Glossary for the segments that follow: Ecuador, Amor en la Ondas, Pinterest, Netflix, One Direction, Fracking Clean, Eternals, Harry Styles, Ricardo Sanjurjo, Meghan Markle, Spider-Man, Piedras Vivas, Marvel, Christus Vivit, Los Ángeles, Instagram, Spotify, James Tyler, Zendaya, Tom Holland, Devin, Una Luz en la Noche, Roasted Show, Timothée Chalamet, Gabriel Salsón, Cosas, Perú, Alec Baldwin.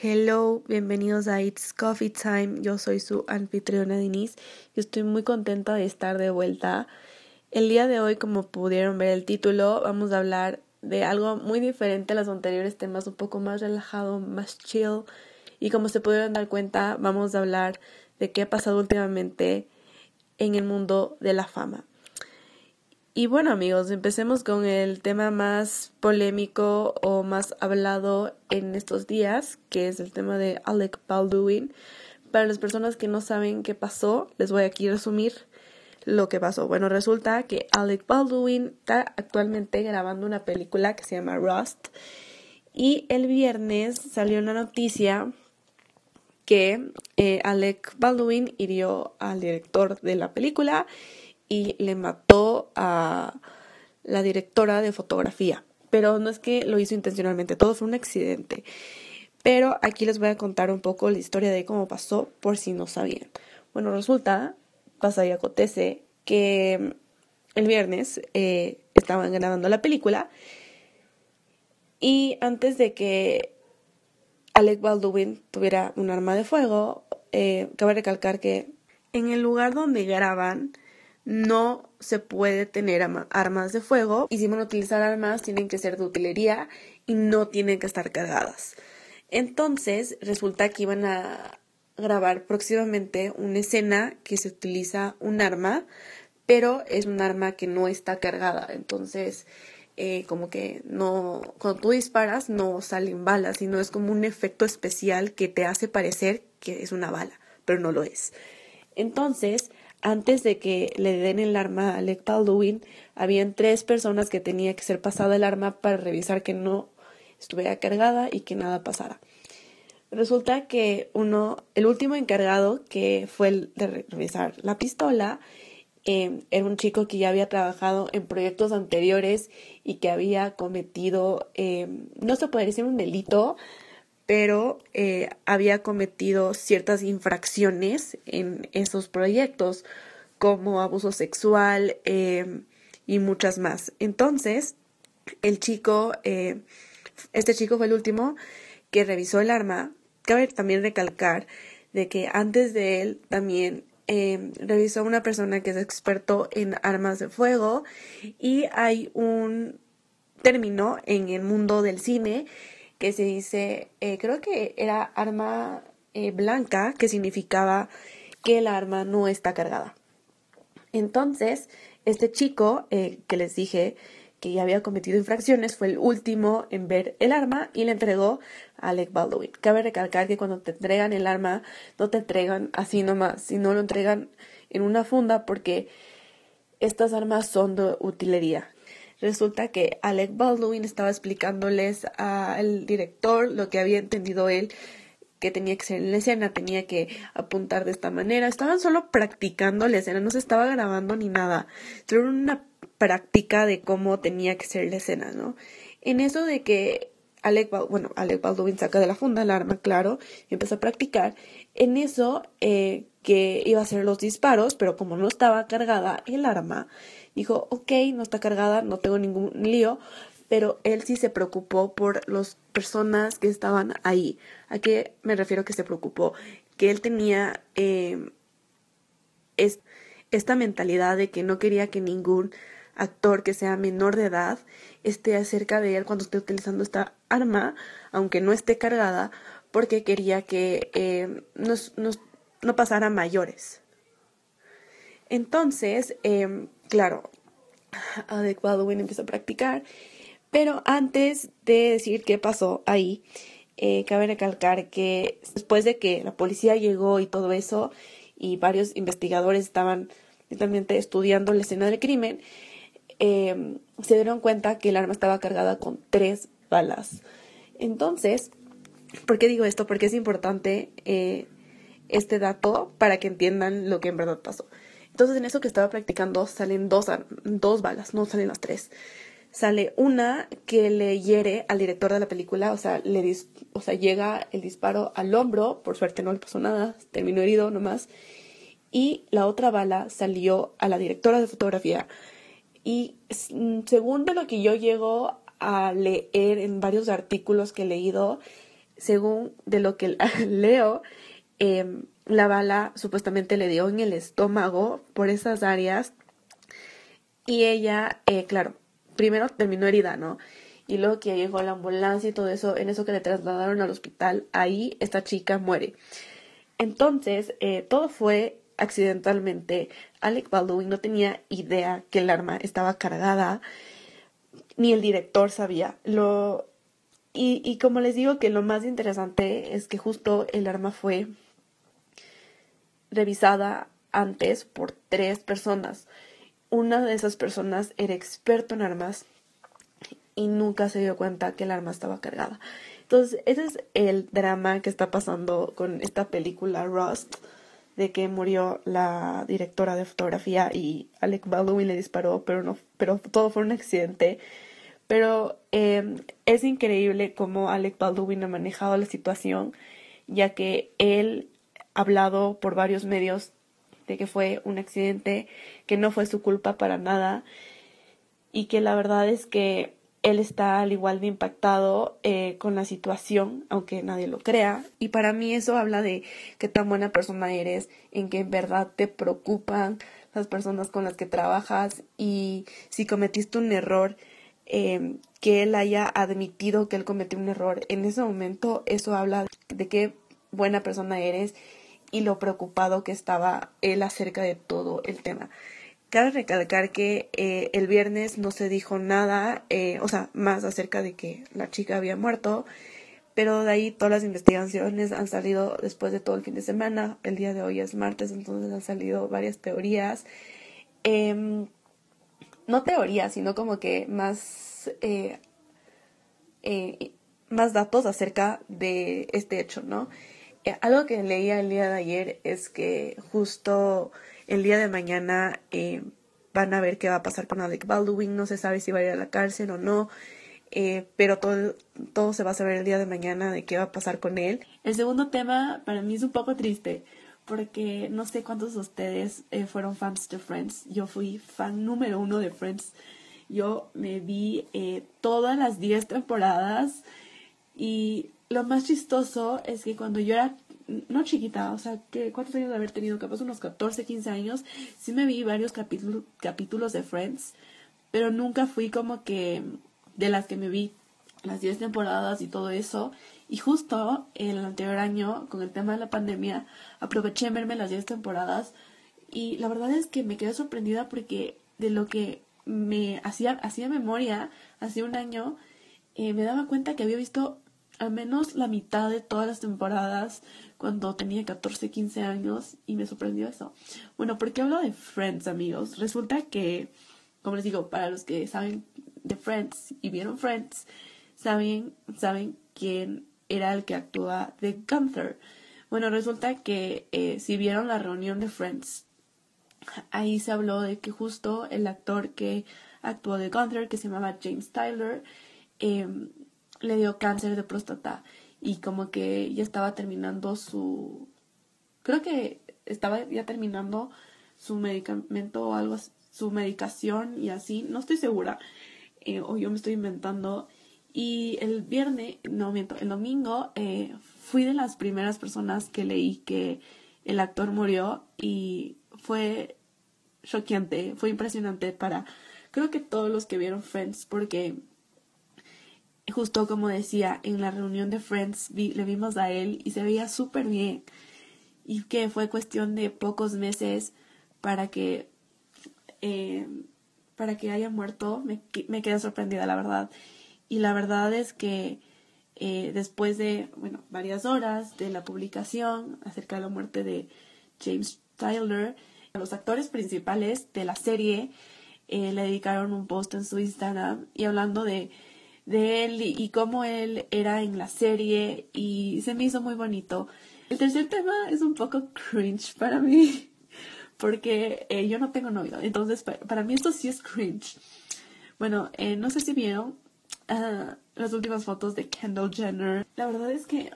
Hello, bienvenidos a It's Coffee Time. Yo soy su anfitriona Denise y estoy muy contenta de estar de vuelta. El día de hoy, como pudieron ver el título, vamos a hablar de algo muy diferente a los anteriores temas, un poco más relajado, más chill. Y como se pudieron dar cuenta, vamos a hablar de qué ha pasado últimamente en el mundo de la fama. Y bueno, amigos, empecemos con el tema más polémico o más hablado en estos días, que es el tema de Alec Baldwin. Para las personas que no saben qué pasó, les voy aquí a resumir lo que pasó. Bueno, resulta que Alec Baldwin está actualmente grabando una película que se llama Rust. Y el viernes salió una noticia que Alec Baldwin hirió al director de la película y le mató a la directora de fotografía. Pero no es que lo hizo intencionalmente, todo fue un accidente. Pero aquí les voy a contar un poco la historia de cómo pasó, por si no sabían. Bueno, resulta, pasa y acontece, que el viernes estaban grabando la película. Y antes de que Alec Baldwin tuviera un arma de fuego, cabe recalcar que en el lugar donde graban no se puede tener armas de fuego, y si van a utilizar armas tienen que ser de utilería y no tienen que estar cargadas. Entonces resulta que iban a grabar próximamente una escena que se utiliza un arma, pero es un arma que no está cargada. Entonces como que no, cuando tú disparas no salen balas, sino es como un efecto especial que te hace parecer que es una bala, pero no lo es. Entonces, antes de que le den el arma a Alec Baldwin, habían 3 personas que tenía que ser pasada el arma para revisar que no estuviera cargada y que nada pasara. Resulta que el último encargado, que fue el de revisar la pistola, era un chico que ya había trabajado en proyectos anteriores y que había cometido, no se podría decir un delito, pero había cometido ciertas infracciones en esos proyectos, como abuso sexual y muchas más. Entonces, este chico fue el último que revisó el arma. Cabe también recalcar de que antes de él también revisó una persona que es experto en armas de fuego, y hay un término en el mundo del cine que se dice, creo que era arma blanca, que significaba que el arma no está cargada. Entonces, este chico que les dije que ya había cometido infracciones fue el último en ver el arma y le entregó a Alec Baldwin. Cabe recalcar que cuando te entregan el arma, no te entregan así nomás, sino lo entregan en una funda, porque estas armas son de utilería. Resulta que Alec Baldwin estaba explicándoles al director lo que había entendido él que tenía que ser en la escena, tenía que apuntar de esta manera. Estaban solo practicando la escena, no se estaba grabando ni nada. Era una práctica de cómo tenía que ser la escena, ¿no? En eso de que Alec Baldwin saca de la funda el arma, claro, y empezó a practicar. En eso que iba a hacer los disparos, pero como no estaba cargada el arma, dijo, ok, no está cargada, no tengo ningún lío, pero él sí se preocupó por las personas que estaban ahí. ¿A qué me refiero que se preocupó? Que él tenía esta mentalidad de que no quería que ningún actor que sea menor de edad esté cerca de él cuando esté utilizando esta arma, aunque no esté cargada, porque quería que no pasara mayores. Entonces, claro, Alec Baldwin empezó a practicar, pero antes de decir qué pasó ahí, cabe recalcar que después de que la policía llegó y todo eso, y varios investigadores estaban literalmente estudiando la escena del crimen, se dieron cuenta que el arma estaba cargada con 3 balas. Entonces, ¿por qué digo esto? Porque es importante este dato para que entiendan lo que en verdad pasó. Entonces, en eso que estaba practicando salen 2 balas, no salen las 3. Sale una que le hiere al director de la película, llega el disparo al hombro, por suerte no le pasó nada, terminó herido nomás. Y la otra bala salió a la directora de fotografía. Y según de lo que yo llego a leer en varios artículos que he leído, según de lo que leo, la bala supuestamente le dio en el estómago, por esas áreas, y ella, claro, primero terminó herida, ¿no? Y luego que llegó la ambulancia y todo eso, en eso que le trasladaron al hospital, ahí esta chica muere. Entonces, todo fue accidentalmente. Alec Baldwin no tenía idea que el arma estaba cargada, ni el director sabía. Y como les digo, que lo más interesante es que justo el arma fue revisada antes por 3 personas. Una de esas personas era experto en armas y nunca se dio cuenta que el arma estaba cargada. Entonces, ese es el drama que está pasando con esta película Rust, de que murió la directora de fotografía y Alec Baldwin le disparó, pero todo fue un accidente. Pero es increíble cómo Alec Baldwin ha manejado la situación, ya que él ha hablado por varios medios de que fue un accidente, que no fue su culpa para nada, y que la verdad es que él está al igual de impactado con la situación, aunque nadie lo crea. Y para mí eso habla de qué tan buena persona eres, en que en verdad te preocupan las personas con las que trabajas, y si cometiste un error, que él haya admitido que él cometió un error en ese momento, eso habla de qué buena persona eres y lo preocupado que estaba él acerca de todo el tema. Cabe recalcar que el viernes no se dijo nada, más acerca de que la chica había muerto, pero de ahí todas las investigaciones han salido después de todo el fin de semana. El día de hoy es martes, entonces han salido varias teorías. No teorías, sino como que más datos acerca de este hecho, ¿no? Algo que leía el día de ayer es que justo el día de mañana van a ver qué va a pasar con Alec Baldwin. No se sabe si va a ir a la cárcel o no, pero todo se va a saber el día de mañana de qué va a pasar con él. El segundo tema para mí es un poco triste, porque no sé cuántos de ustedes fueron fans de Friends. Yo fui fan número 1 de Friends. Yo me vi todas las 10 temporadas y... Lo más chistoso es que cuando yo era, no chiquita, o sea, ¿cuántos años de haber tenido? Capaz unos 14, 15 años. Sí me vi varios capítulos de Friends, pero nunca fui como que de las que me vi las 10 temporadas y todo eso. Y justo el anterior año, con el tema de la pandemia, aproveché en verme las 10 temporadas. Y la verdad es que me quedé sorprendida porque de lo que me hacía memoria hace un año, me daba cuenta que había visto... al menos la mitad de todas las temporadas cuando tenía 14, 15 años, y me sorprendió eso. Bueno, ¿por qué hablo de Friends, amigos? Resulta que, como les digo, para los que saben de Friends y vieron Friends, saben quién era el que actúa de Gunther. Bueno, resulta que si vieron la reunión de Friends, ahí se habló de que justo el actor que actuó de Gunther, que se llamaba James Tyler, le dio cáncer de próstata y como que ya estaba terminando su medicamento o algo, su medicación y así, no estoy segura, o yo me estoy inventando. Y el domingo fui de las primeras personas que leí que el actor murió, y fue choqueante, fue impresionante para creo que todos los que vieron Friends, porque... justo como decía, en la reunión de Friends le vimos a él y se veía súper bien. Y que fue cuestión de pocos meses para que haya muerto. Me quedé sorprendida, la verdad. Y la verdad es que después de varias horas de la publicación acerca de la muerte de James Tyler, los actores principales de la serie le dedicaron un post en su Instagram y hablando de él y cómo él era en la serie, y se me hizo muy bonito. El tercer tema es un poco cringe para mí, porque yo no tengo novio, entonces para mí esto sí es cringe. Bueno, no sé si vieron las últimas fotos de Kendall Jenner. La verdad es que,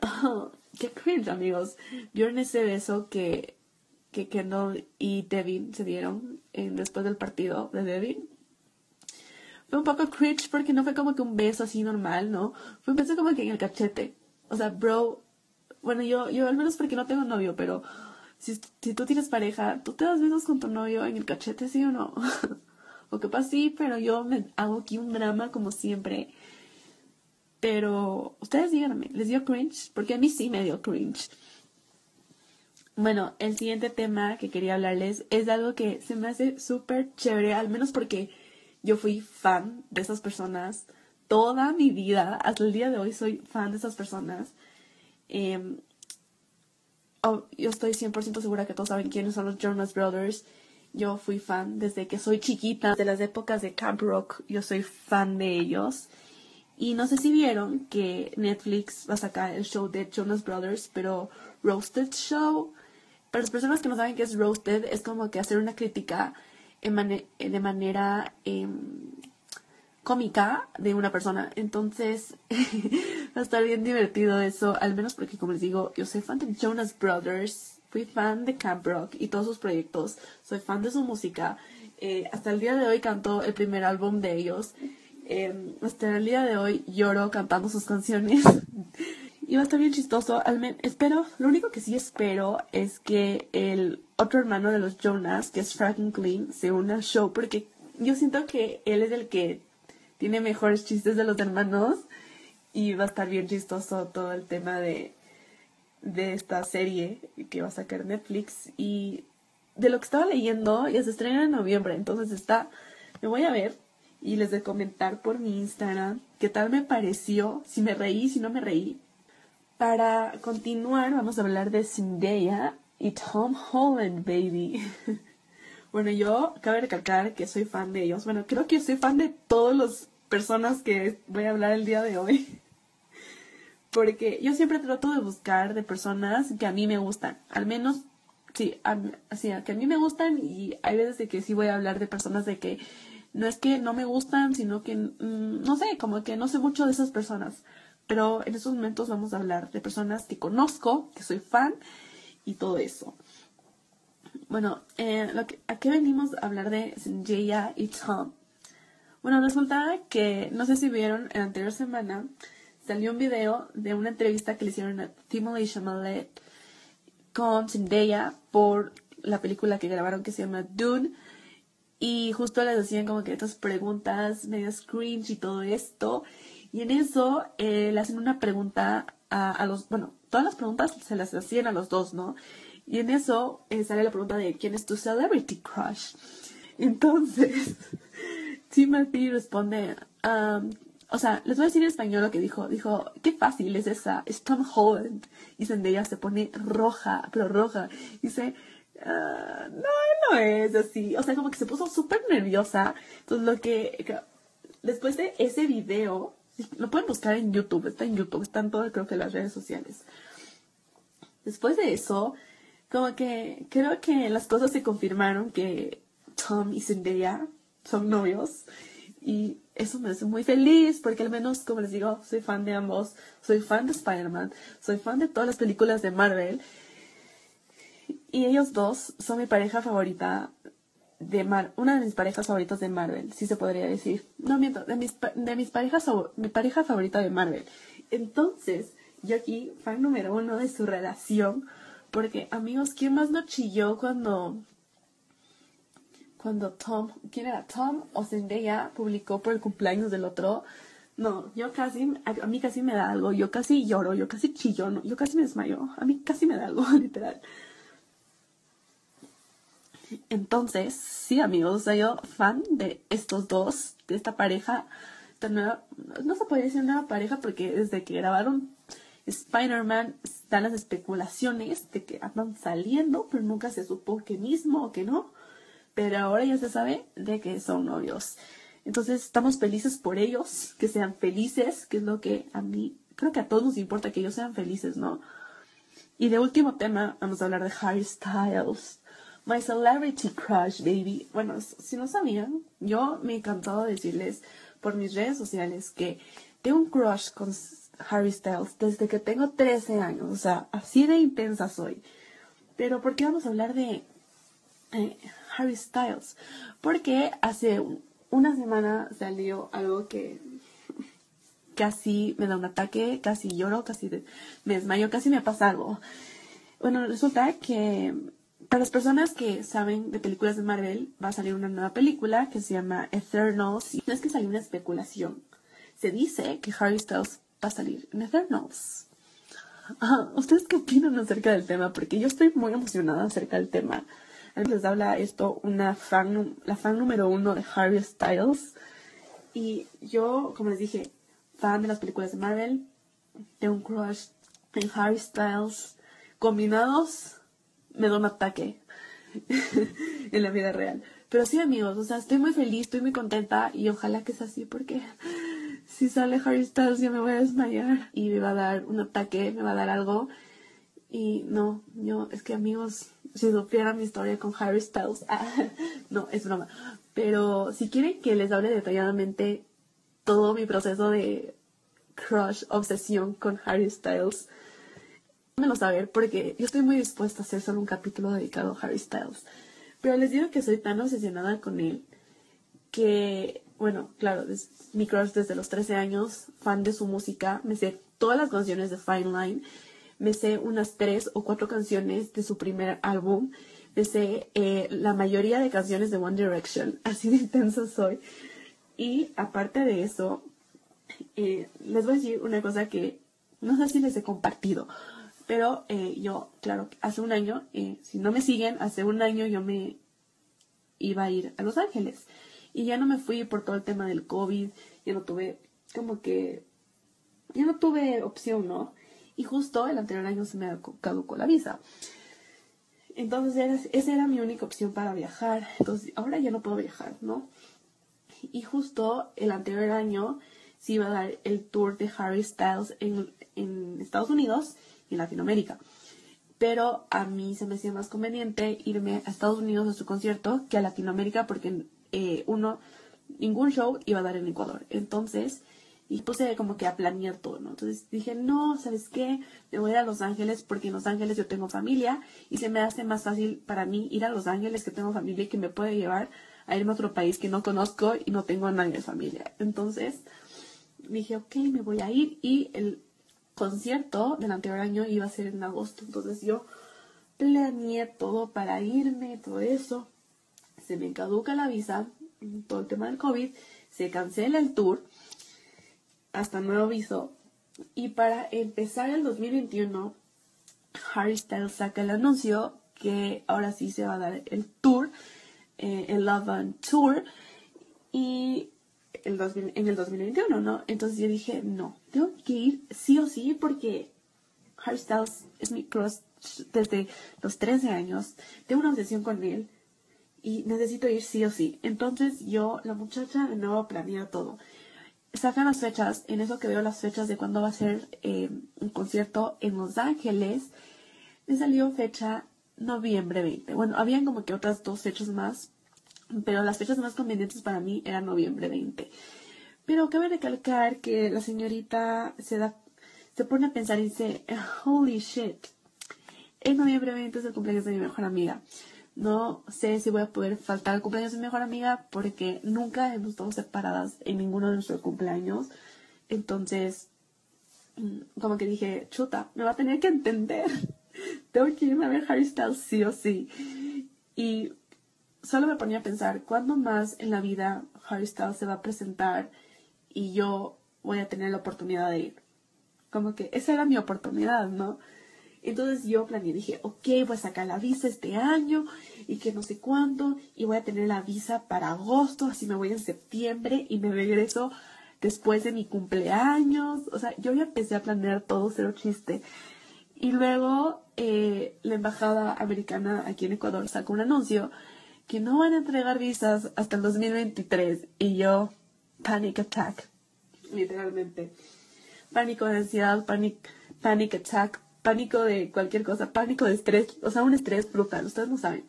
qué cringe, amigos. Vieron ese beso que Kendall y Devin se dieron después del partido de Devin. Fue un poco cringe porque no fue como que un beso así normal, ¿no? Fue un beso como que en el cachete. O sea, bro, bueno, yo al menos porque no tengo novio, pero si tú tienes pareja, ¿tú te das besos con tu novio en el cachete, sí o no? O capaz sí, pero yo me hago aquí un drama como siempre. Pero ustedes díganme, ¿les dio cringe? Porque a mí sí me dio cringe. Bueno, el siguiente tema que quería hablarles es algo que se me hace súper chévere, al menos porque yo fui fan de esas personas toda mi vida. Hasta el día de hoy soy fan de esas personas. Yo estoy 100% segura que todos saben quiénes son los Jonas Brothers. Yo fui fan desde que soy chiquita, de las épocas de Camp Rock. Yo soy fan de ellos. Y no sé si vieron que Netflix va a sacar el show de Jonas Brothers, pero Roasted Show. Para las personas que no saben qué es Roasted, es como que hacer una crítica de manera cómica de una persona. Entonces va a estar bien divertido eso, al menos porque, como les digo, yo soy fan de Jonas Brothers, fui fan de Camp Rock y todos sus proyectos, soy fan de su música. Hasta el día de hoy canto el primer álbum de ellos. Hasta el día de hoy lloro cantando sus canciones. Y va a estar bien chistoso. Espero, lo único que sí espero es que el otro hermano de los Jonas, que es Fracking Clean, se una al show, porque yo siento que él es el que tiene mejores chistes de los hermanos. Y va a estar bien chistoso todo el tema de esta serie que va a sacar Netflix. Y de lo que estaba leyendo, ya se estrena en noviembre. Entonces me voy a ver. Y les de comentar por mi Instagram qué tal me pareció, si me reí, si no me reí. Para continuar, vamos a hablar de Zendaya y Tom Holland, baby. Bueno, yo cabe recalcar que soy fan de ellos. Bueno, creo que soy fan de todas las personas que voy a hablar el día de hoy. Porque yo siempre trato de buscar de personas que a mí me gustan. Al menos, sí, que a mí me gustan. Y hay veces de que sí voy a hablar de personas de que no es que no me gustan, sino que, no sé, como que no sé mucho de esas personas. Pero en estos momentos vamos a hablar de personas que conozco, que soy fan y todo eso. Bueno, ¿a qué venimos a hablar de Zendaya y Tom? Bueno, resulta que, no sé si vieron, en la anterior semana salió un video de una entrevista que le hicieron a Timothée Chalamet con Zendaya por la película que grabaron que se llama Dune. Y justo les hacían como que estas preguntas medio cringe y todo esto. Y en eso le hacen una pregunta a los... Bueno, todas las preguntas se las hacían a los dos, ¿no? Y en eso sale la pregunta de ¿quién es tu celebrity crush? Entonces, Timothy responde... o sea, les voy a decir en español lo que dijo. Dijo, qué fácil es esa, es Tom Holland. Y Zendaya se pone roja, pero roja. Dice... no es así, o sea, como que se puso súper nerviosa. Entonces después de ese video, lo pueden buscar en YouTube, está en YouTube, están todas, creo que, las redes sociales. Después de eso, como que creo que las cosas se confirmaron que Tom y Zendaya son novios, y eso me hace muy feliz, porque al menos, como les digo, soy fan de ambos, soy fan de Spider-Man, soy fan de todas las películas de Marvel. Y ellos dos son mi pareja favorita de Marvel. Una de mis parejas favoritas de Marvel, sí se podría decir. No miento, mi pareja favorita de Marvel. Entonces, yo aquí, fan número uno de su relación. Porque, amigos, ¿quién más no chilló cuando Tom, ¿quién era? Tom o Zendaya publicó por el cumpleaños del otro. No, a mí casi me da algo. Yo casi lloro, yo casi chillo, no, yo casi me desmayo. A mí casi me da algo, literal. Entonces, sí, amigos, o sea, yo fan de estos dos, de esta pareja, esta nueva, no se podría decir nueva pareja, porque desde que grabaron Spider-Man están las especulaciones de que andan saliendo, pero nunca se supo que mismo o que no, pero ahora ya se sabe de que son novios. Entonces, estamos felices por ellos, que sean felices, que es lo que a mí, creo que a todos nos importa, que ellos sean felices, ¿no? Y de último tema, vamos a hablar de Harry Styles. My celebrity crush, baby. Bueno, si no sabían, yo me he encantado decirles por mis redes sociales que tengo un crush con Harry Styles desde que tengo 13 años. O sea, así de intensa soy. Pero ¿por qué vamos a hablar de Harry Styles? Porque hace una semana salió algo que casi me da un ataque, casi lloro, casi me desmayo, casi me pasa algo. Bueno, resulta que para las personas que saben de películas de Marvel, va a salir una nueva película que se llama Eternals. No es que salió una especulación. Se dice que Harry Styles va a salir en Eternals. ¿Ustedes qué opinan acerca del tema? Porque yo estoy muy emocionada acerca del tema. Les habla esto la fan número uno de Harry Styles. Y yo, como les dije, fan de las películas de Marvel, de un crush en Harry Styles. Combinados, me da un ataque en la vida real. Pero sí, amigos, o sea, estoy muy feliz, estoy muy contenta. Y ojalá que sea así, porque si sale Harry Styles ya me voy a desmayar. Y me va a dar un ataque, me va a dar algo. Y no, yo, es que amigos, si supieran mi historia con Harry Styles, no, es broma. Pero si quieren que les hable detalladamente todo mi proceso de crush, obsesión con Harry Styles, déjenmelo saber, porque yo estoy muy dispuesta a hacer solo un capítulo dedicado a Harry Styles. Pero les digo que soy tan obsesionada con él que, bueno, claro, es mi crush desde los 13 años, fan de su música. Me sé todas las canciones de Fine Line. Me sé unas 3 o 4 canciones de su primer álbum. Me sé la mayoría de canciones de One Direction. Así de intenso soy. Y aparte de eso, les voy a decir una cosa que no sé si les he compartido. Pero yo, claro, hace un año, si no me siguen, hace un año yo me iba a ir a Los Ángeles. Y ya no me fui por todo el tema del COVID. Ya no tuve, como que, ya no tuve opción, ¿no? Y justo el anterior año se me caducó la visa. Entonces, esa era mi única opción para viajar. Entonces, ahora ya no puedo viajar, ¿no? Y justo el anterior año se iba a dar el tour de Harry Styles en Estados Unidos y en Latinoamérica. Pero a mí se me hacía más conveniente irme a Estados Unidos a su concierto que a Latinoamérica, porque ningún show iba a dar en Ecuador. Entonces, y puse como que a planear todo, ¿no? Entonces dije, no, ¿sabes qué? Me voy a ir a Los Ángeles porque en Los Ángeles yo tengo familia y se me hace más fácil para mí ir a Los Ángeles, que tengo familia y que me puede llevar a irme a otro país que no conozco y no tengo a nadie de familia. Entonces dije, ok, me voy a ir. Y el concierto del anterior año iba a ser en agosto. Entonces yo planeé todo para irme, todo eso. Se me caduca la visa, todo el tema del COVID. Se cancela el tour. Hasta nuevo aviso. Y para empezar el 2021, Harry Styles saca el anuncio que ahora sí se va a dar el tour, el Love On Tour, y en el 2021, ¿no? Entonces yo dije, no, tengo que ir sí o sí, porque Harry Styles es mi crush desde los 13 años. Tengo una obsesión con él y necesito ir sí o sí. Entonces yo, la muchacha, de nuevo planea todo. Sacan las fechas, en eso que veo las fechas de cuándo va a ser un concierto en Los Ángeles, me salió fecha noviembre 20. Bueno, habían como que otras 2 fechas más, pero las fechas más convenientes para mí eran noviembre 20. Pero cabe recalcar que la señorita se pone a pensar y dice, holy shit, en noviembre 20 es el cumpleaños de mi mejor amiga. No sé si voy a poder faltar al cumpleaños de mi mejor amiga porque nunca hemos estado separadas en ninguno de nuestros cumpleaños. Entonces, como que dije, chuta, me va a tener que entender. Tengo que irme a ver Harry Styles sí o sí. Y solo me ponía a pensar, ¿cuándo más en la vida Harry Styles se va a presentar y yo voy a tener la oportunidad de ir? Como que esa era mi oportunidad, ¿no? Entonces yo planeé, dije, ok, voy a sacar la visa este año y que no sé cuánto, y voy a tener la visa para agosto, así me voy en septiembre y me regreso después de mi cumpleaños. O sea, yo ya empecé a planear todo, cero chiste. Y luego la embajada americana aquí en Ecuador sacó un anuncio que no van a entregar visas hasta el 2023. Y yo, panic attack, literalmente. Pánico de ansiedad, panic attack. Pánico de cualquier cosa, pánico de estrés, o sea, un estrés brutal, ustedes no saben.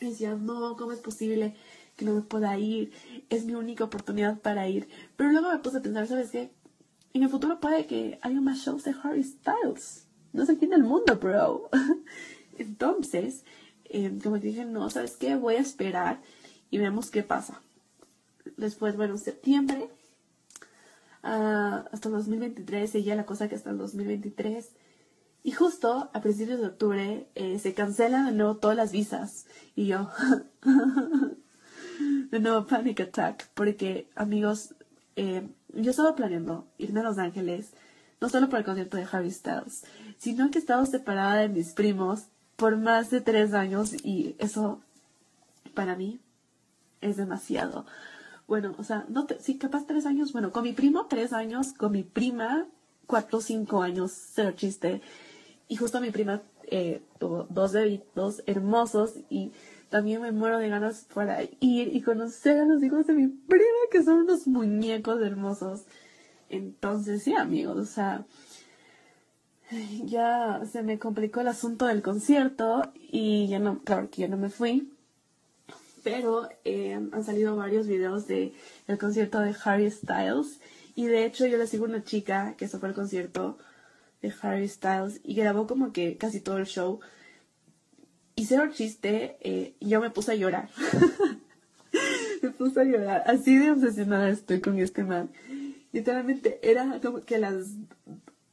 Me decía, no, ¿cómo es posible que no me pueda ir? Es mi única oportunidad para ir. Pero luego me puse a pensar, ¿sabes qué? En el futuro puede que haya más shows de Harry Styles. No es el fin del mundo, bro. Entonces, como que dije, no, ¿sabes qué? Voy a esperar y veamos qué pasa. Después, bueno, septiembre. hasta el 2023, seguía la cosa que hasta el 2023. Y justo a principios de octubre se cancelan de nuevo todas las visas. Y yo, de nuevo panic attack, porque amigos, yo estaba planeando irme a Los Ángeles, no solo por el concierto de Harry Styles, sino que he estado separada de mis primos por más de 3 años y eso para mí es demasiado. Bueno, o sea, no te, sí, capaz 3 años, bueno, con mi primo 3 años, con mi prima 4 o 5 años, cero chiste. Y justo mi prima tuvo 2 bebitos hermosos y también me muero de ganas para ir y conocer a los hijos de mi prima, que son unos muñecos hermosos. Entonces, sí, amigos, o sea, ya se me complicó el asunto del concierto y ya no, claro que ya no me fui. Pero han salido varios videos del concierto de Harry Styles. Y de hecho yo le sigo una chica que se fue al concierto de Harry Styles y grabó como que casi todo el show. Y cero chiste, yo me puse a llorar. Me puse a llorar. Así de obsesionada estoy con este man. Literalmente era como que a las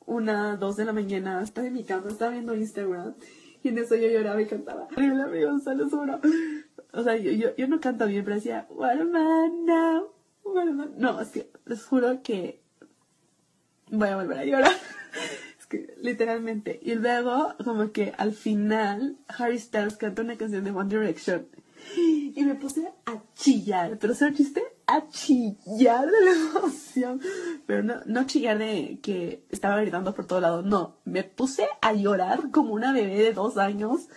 1, 2 de la mañana, estaba en mi cama, estaba viendo Instagram. Y en eso yo lloraba y cantaba. Horrible, amigos, se los juro. O sea, yo no canto bien, pero decía, what am I now? No, es que les juro que voy a volver a llorar. Es que literalmente. Y luego, como que al final, Harry Styles canta una canción de One Direction. Y me puse a chillar. Pero ¿sabes el chiste? A chillar de la emoción. Pero no chillar de que estaba gritando por todo lado. No, me puse a llorar como una bebé de 2 años.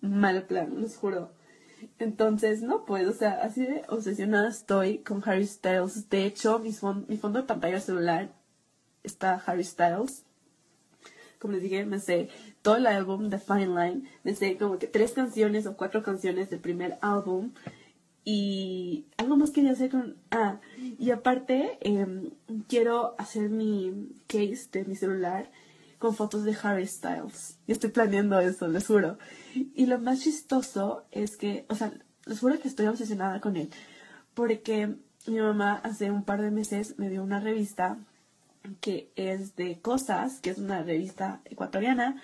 Mal plan, les juro. Entonces, no pues, o sea, así de obsesionada estoy con Harry Styles. De hecho, mi fondo de pantalla celular está Harry Styles. Como les dije, me sé todo el álbum de Fine Line. Me sé como que 3 canciones o 4 canciones del primer álbum. Y algo más quería hacer con... Ah, y aparte, quiero hacer mi case de mi celular con fotos de Harry Styles. Yo estoy planeando eso, les juro. Y lo más chistoso es que, o sea, les juro que estoy obsesionada con él. Porque mi mamá hace un par de meses me dio una revista que es de Cosas, que es una revista ecuatoriana.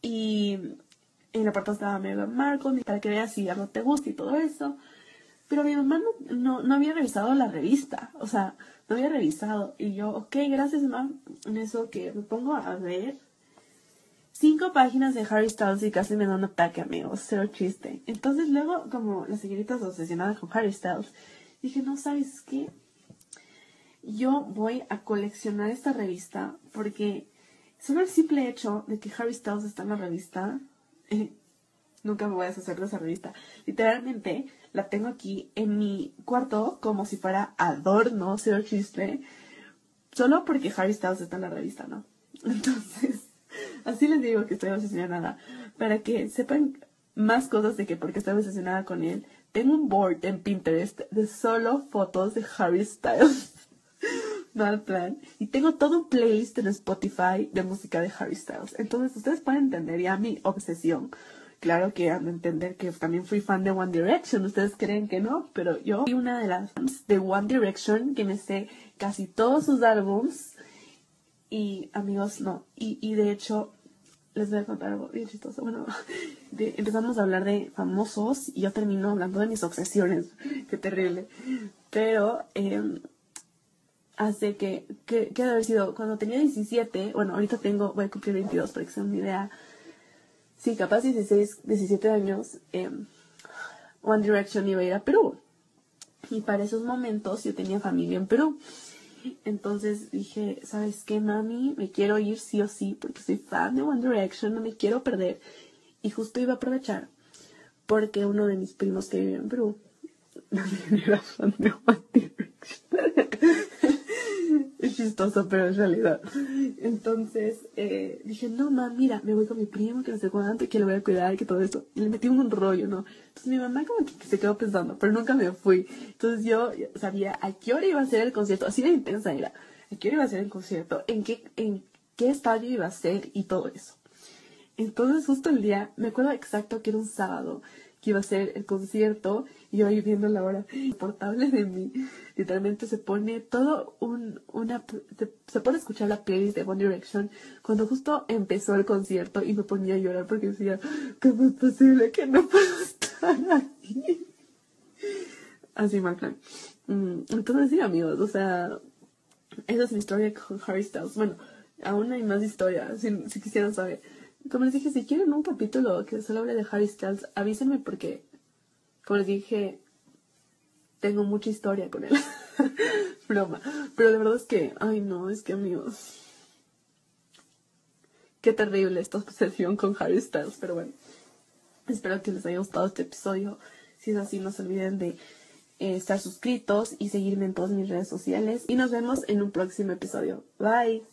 Y en la parte estaba Meghan Markle, para que veas si algo te gusta y todo eso. Pero mi mamá no había revisado la revista. O sea, no había revisado. Y yo, ok, gracias, mamá. En eso que me pongo a ver 5 páginas de Harry Styles y casi me da un ataque, amigos. Cero chiste. Entonces luego, como la señorita es obsesionada con Harry Styles, dije, no, ¿sabes qué? Yo voy a coleccionar esta revista porque solo el simple hecho de que Harry Styles está en la revista... nunca me voy a deshacer de esa revista. Literalmente la tengo aquí en mi cuarto como si fuera adorno, si no chiste, solo porque Harry Styles está en la revista, ¿no? Entonces, así les digo que estoy obsesionada. Para que sepan más cosas de que por qué estoy obsesionada con él, tengo un board en Pinterest de solo fotos de Harry Styles. Mal plan. Y tengo todo un playlist en Spotify de música de Harry Styles. Entonces, ustedes pueden entender ya mi obsesión. Claro que han de entender que también fui fan de One Direction. Ustedes creen que no, pero yo fui una de las fans de One Direction, que me sé casi todos sus álbums. Y, amigos, no. Y de hecho, les voy a contar algo bien chistoso. Bueno, empezamos a hablar de famosos y yo termino hablando de mis obsesiones. Qué terrible. Pero... hace que haber sido cuando tenía 17, bueno, ahorita voy a cumplir 22 para que sea una idea. Sí, capaz 16, 17 años, One Direction iba a ir a Perú. Y para esos momentos yo tenía familia en Perú. Entonces dije, ¿sabes qué, mami? Me quiero ir sí o sí porque soy fan de One Direction, no me quiero perder. Y justo iba a aprovechar porque uno de mis primos que vivía en Perú también era fan de One Direction. Es chistoso, pero es realidad. Entonces, dije, no, mamá, mira, me voy con mi primo, que no sé cuánto, que lo voy a cuidar, que todo eso. Y le metí un rollo, ¿no? Entonces mi mamá como que se quedó pensando, pero nunca me fui. Entonces yo sabía a qué hora iba a ser el concierto. Así de intensa era. A qué hora iba a ser el concierto, en qué estadio iba a ser y todo eso. Entonces, justo el día, me acuerdo exacto que era un sábado. que iba a ser el concierto, y yo ahí viendo la hora, insoportable de mí. Literalmente se pone todo se pone a escuchar la playlist de One Direction cuando justo empezó el concierto, y me ponía a llorar porque decía, ¿cómo es posible que no puedo estar aquí? Así mal plan. Entonces sí, amigos, o sea, esa es mi historia con Harry Styles. Bueno, aún hay más historias, si quisieran saber. Como les dije, si quieren un capítulo que solo hable de Harry Styles, avísenme porque, como les dije, tengo mucha historia con él. Broma. Pero la verdad es que, ay no, es que amigos, qué terrible esta obsesión con Harry Styles. Pero bueno, espero que les haya gustado este episodio. Si es así, no se olviden de estar suscritos y seguirme en todas mis redes sociales. Y nos vemos en un próximo episodio. Bye.